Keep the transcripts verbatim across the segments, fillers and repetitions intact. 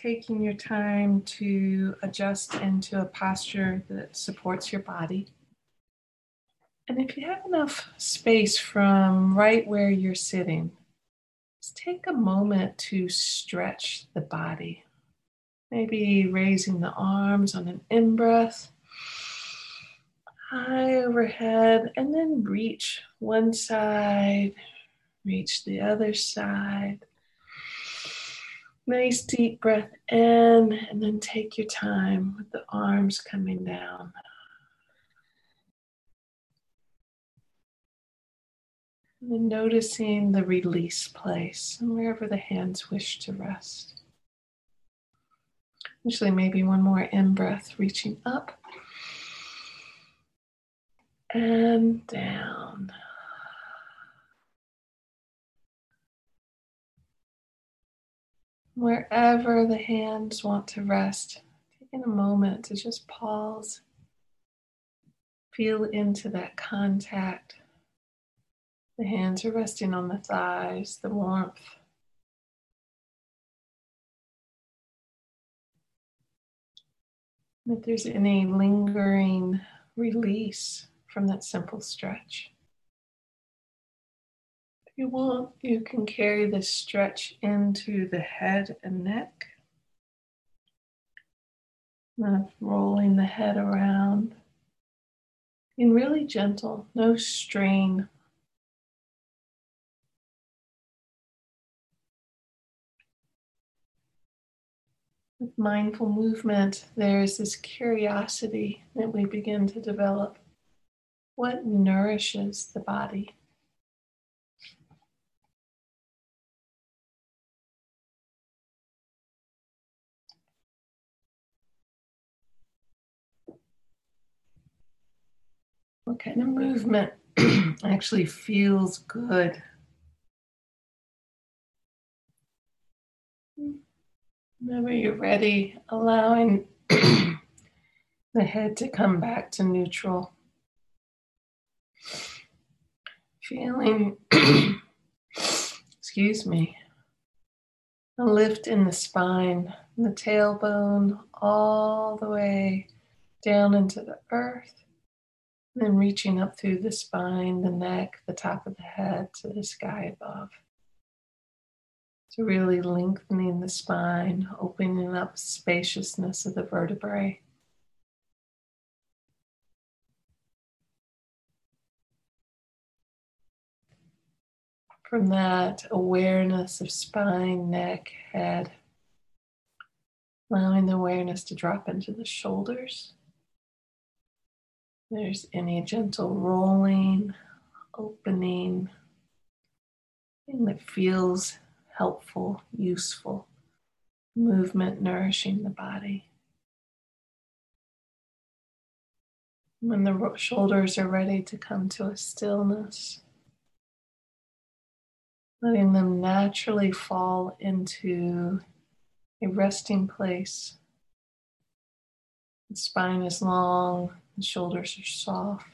taking your time to adjust into a posture that supports your body. And if you have enough space from right where you're sitting, just take a moment to stretch the body. Maybe raising the arms on an in-breath, high overhead, and then reach one side, reach the other side. Nice deep breath in, and then take your time with the arms coming down. And then noticing the release place and wherever the hands wish to rest. Usually maybe one more in-breath, reaching up and down. Wherever the hands want to rest, taking a moment to just pause, feel into that contact. The hands are resting on the thighs, the warmth. And if there's any lingering release from that simple stretch. If you want, you can carry this stretch into the head and neck. Now rolling the head around. And really gentle, no strain. With mindful movement, there is this curiosity that we begin to develop. What nourishes the body? What kind of movement actually feels good? Whenever you're ready, allowing the head to come back to neutral. Feeling, excuse me, a lift in the spine, the tailbone, all the way down into the earth. Then reaching up through the spine, the neck, the top of the head to the sky above. So really lengthening the spine, opening up spaciousness of the vertebrae. From that awareness of spine, neck, head, allowing the awareness to drop into the shoulders. There's any gentle rolling, opening, thing that feels helpful, useful movement nourishing the body. When the shoulders are ready to come to a stillness, letting them naturally fall into a resting place. The spine is long, the shoulders are soft.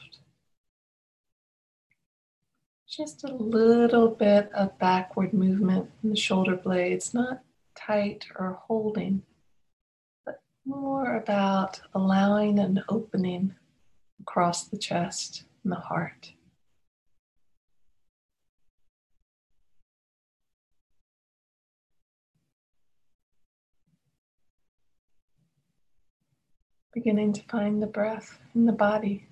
Just a little bit of backward movement in the shoulder blades, not tight or holding, but more about allowing an opening across the chest and the heart. Beginning to find the breath in the body.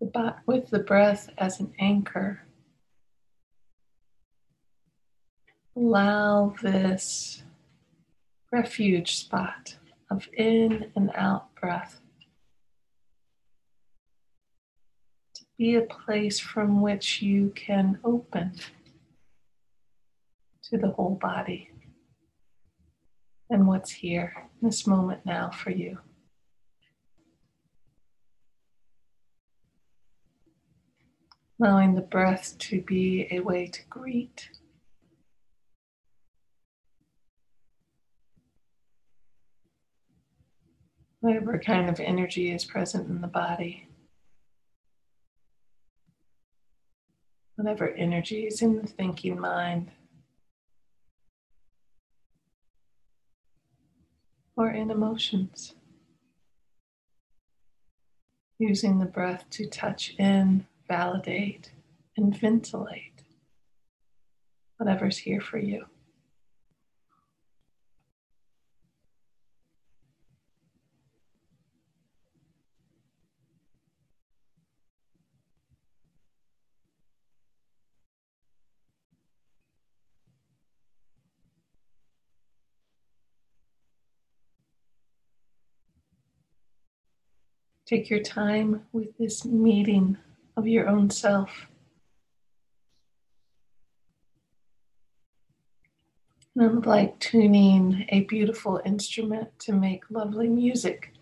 But with the breath as an anchor, allow this refuge spot of in and out breath to be a place from which you can open to the whole body and what's here in this moment now for you. Allowing the breath to be a way to greet. whatever kind of energy is present in the body, whatever energy is in the thinking mind, or in emotions. Using the breath to touch in, validate, and ventilate whatever's here for you. Take your time with this meeting of your own self. And I'm like tuning a beautiful instrument to make lovely music.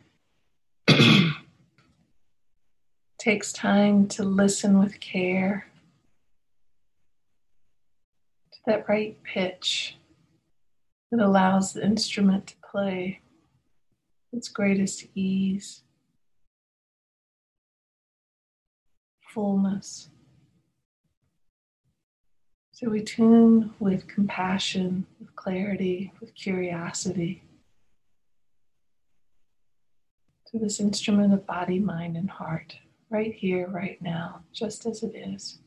Takes time to listen with care to that right pitch that allows the instrument to play with its greatest ease. Fullness. So we tune with compassion, with clarity, with curiosity to this instrument of body, mind, and heart, right here, right now, just as it is.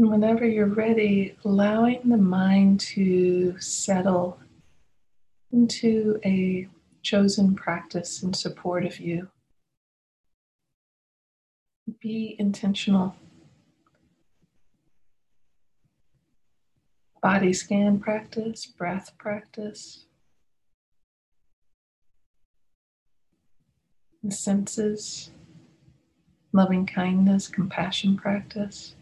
And whenever you're ready, allowing the mind to settle into a chosen practice in support of you. Be intentional. Body scan practice, breath practice, the senses, loving kindness, compassion practice.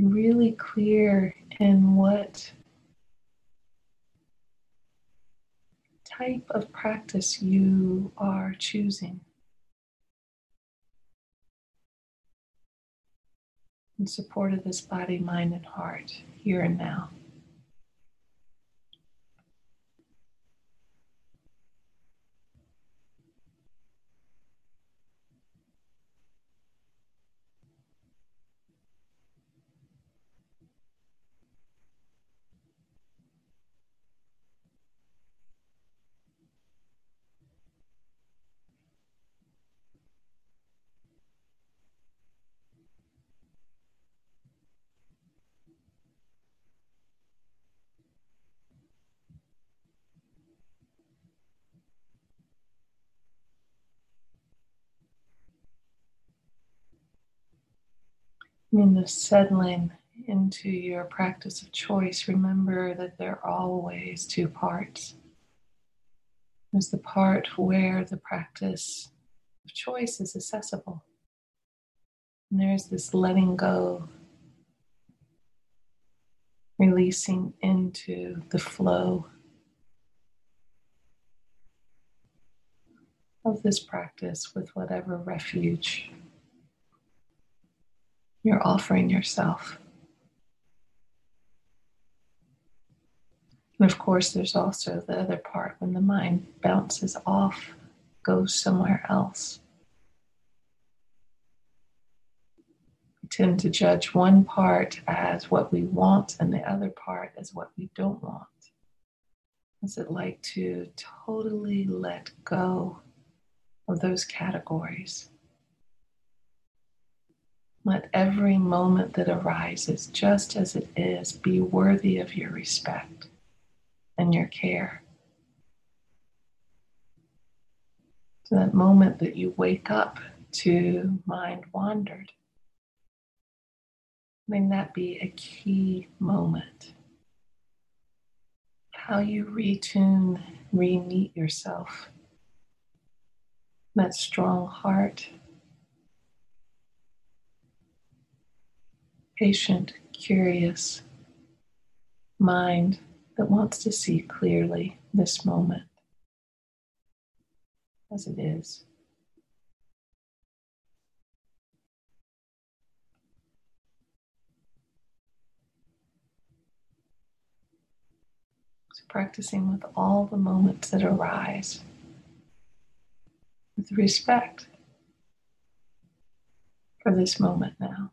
Really clear in what type of practice you are choosing in support of this body, mind, and heart here and now. In the settling into your practice of choice, remember that there are always two parts. There's the part where the practice of choice is accessible. And there's this letting go, releasing into the flow of this practice with whatever refuge you're offering yourself. And of course, there's also the other part when the mind bounces off, goes somewhere else. We tend to judge one part as what we want and the other part as what we don't want. Is it like to totally let go of those categories? Let every moment that arises, just as it is, be worthy of your respect and your care. So that moment that you wake up to mind wandered, may that be a key moment how you retune, re-meet yourself. That strong heart, patient, curious mind that wants to see clearly this moment as it is. So practicing with all the moments that arise with respect for this moment now.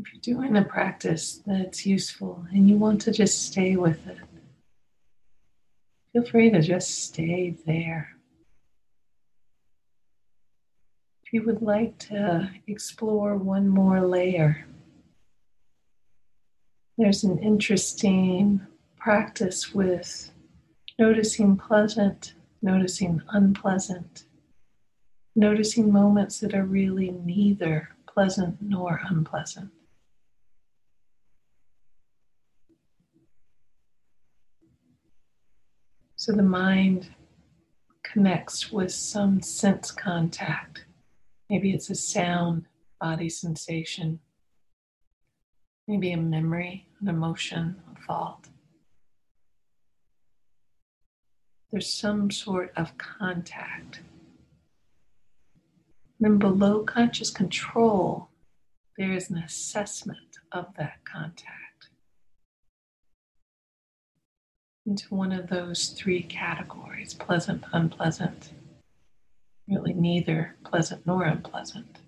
if you're doing a practice that's useful and you want to just stay with it, feel free to just stay there. If you would like to explore one more layer, there's an interesting practice with noticing pleasant, noticing unpleasant, noticing moments that are really neither pleasant nor unpleasant. So the mind connects with some sense contact. Maybe it's a sound, body sensation, maybe a memory, an emotion, a thought. There's some sort of contact. Then below conscious control, there is an assessment of that contact into one of those three categories, pleasant, unpleasant, really neither pleasant nor unpleasant.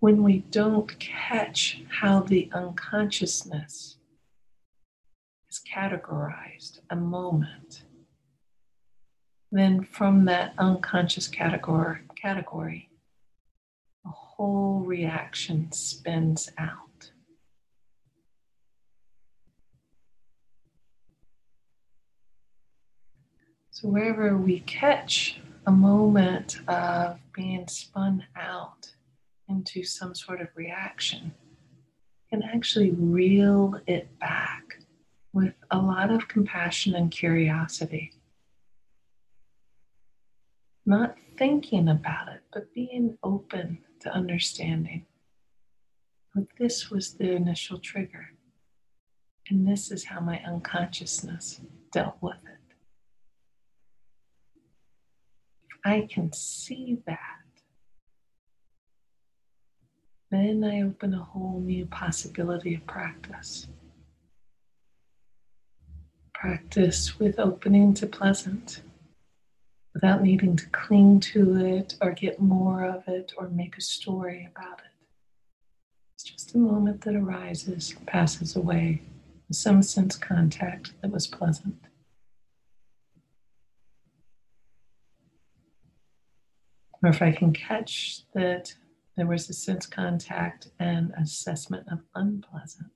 When we don't catch how the unconsciousness is categorized, a moment, then from that unconscious category, category, a whole reaction spins out. So wherever we catch a moment of being spun out into some sort of reaction, and actually reel it back with a lot of compassion and curiosity. Not thinking about it, but being open to understanding. But this was the initial trigger, and this is how my unconsciousness dealt with it. If I can see that, then I open a whole new possibility of practice. Practice with opening to pleasant, without needing to cling to it or get more of it or make a story about it. It's just a moment that arises, passes away, with some sense contact that was pleasant. Or if I can catch that there was a sense contact and assessment of unpleasant,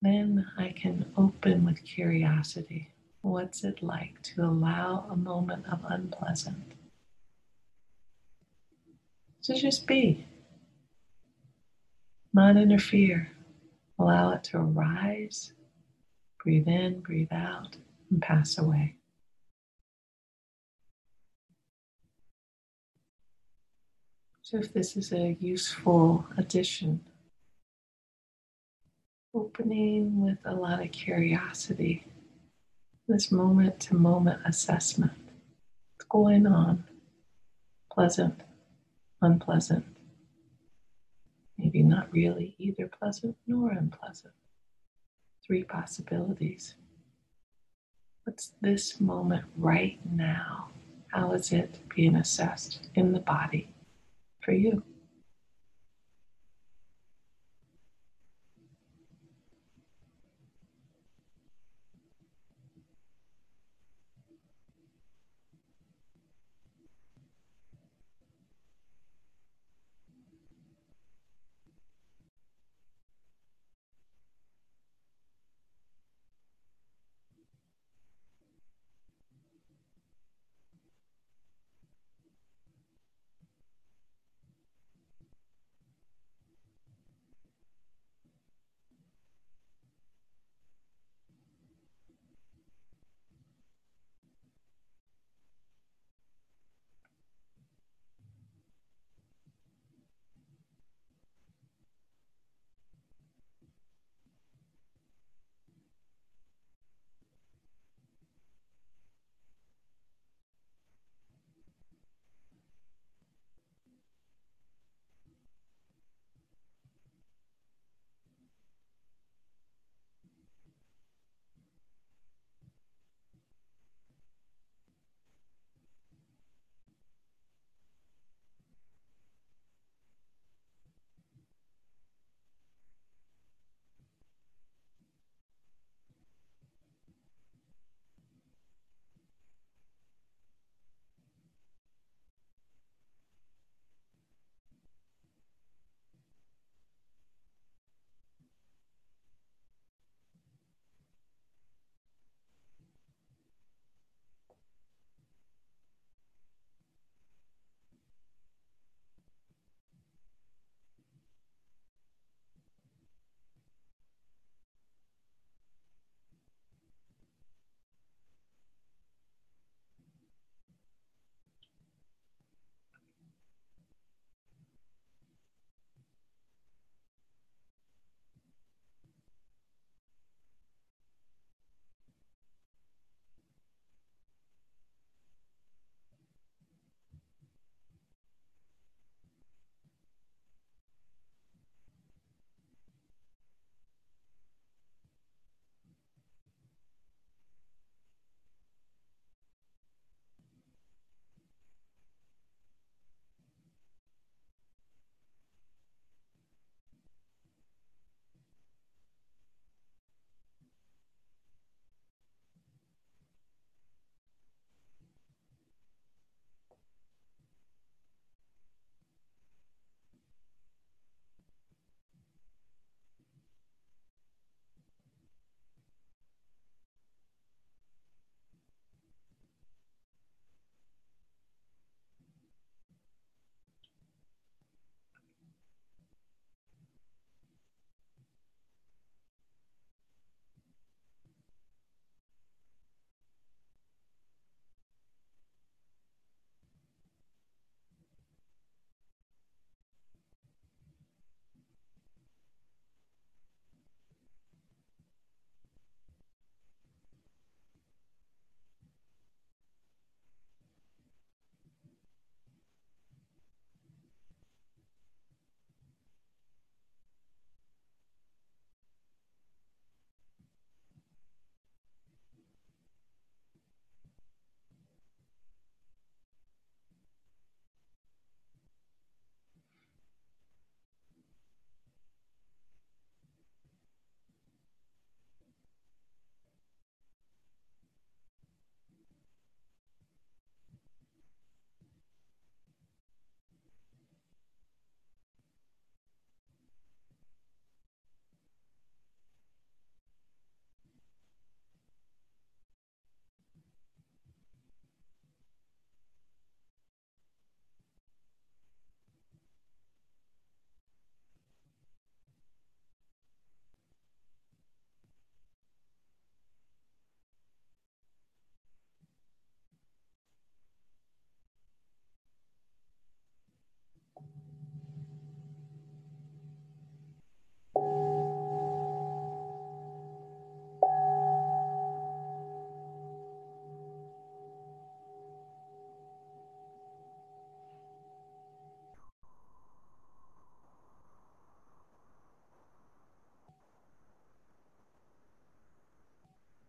then I can open with curiosity. What's it like to allow a moment of unpleasant? So just be. Not interfere. Allow it to arise. Breathe in, breathe out, and pass away. So if this is a useful addition, opening with a lot of curiosity, this moment-to-moment assessment, what's going on, pleasant, unpleasant, maybe not really either pleasant nor unpleasant, three possibilities. What's this moment right now? How is it being assessed in the body for you?